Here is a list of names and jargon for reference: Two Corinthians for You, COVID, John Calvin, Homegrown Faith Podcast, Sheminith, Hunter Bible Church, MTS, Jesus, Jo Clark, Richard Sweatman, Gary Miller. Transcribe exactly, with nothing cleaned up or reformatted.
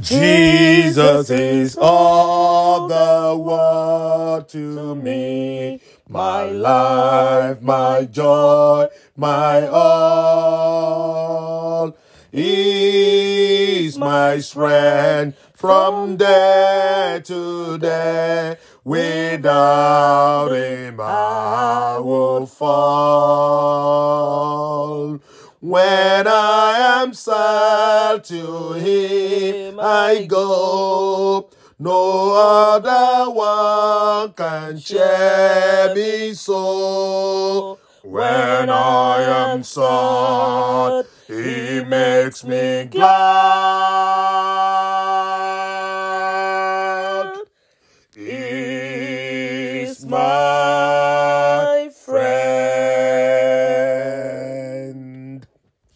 Jesus is all the world to me, my life, my joy, my all. He's my strength from day to day. Without him I will fall. When I am sad, to him I go. No other one can share me so. When I am sad, he makes me glad.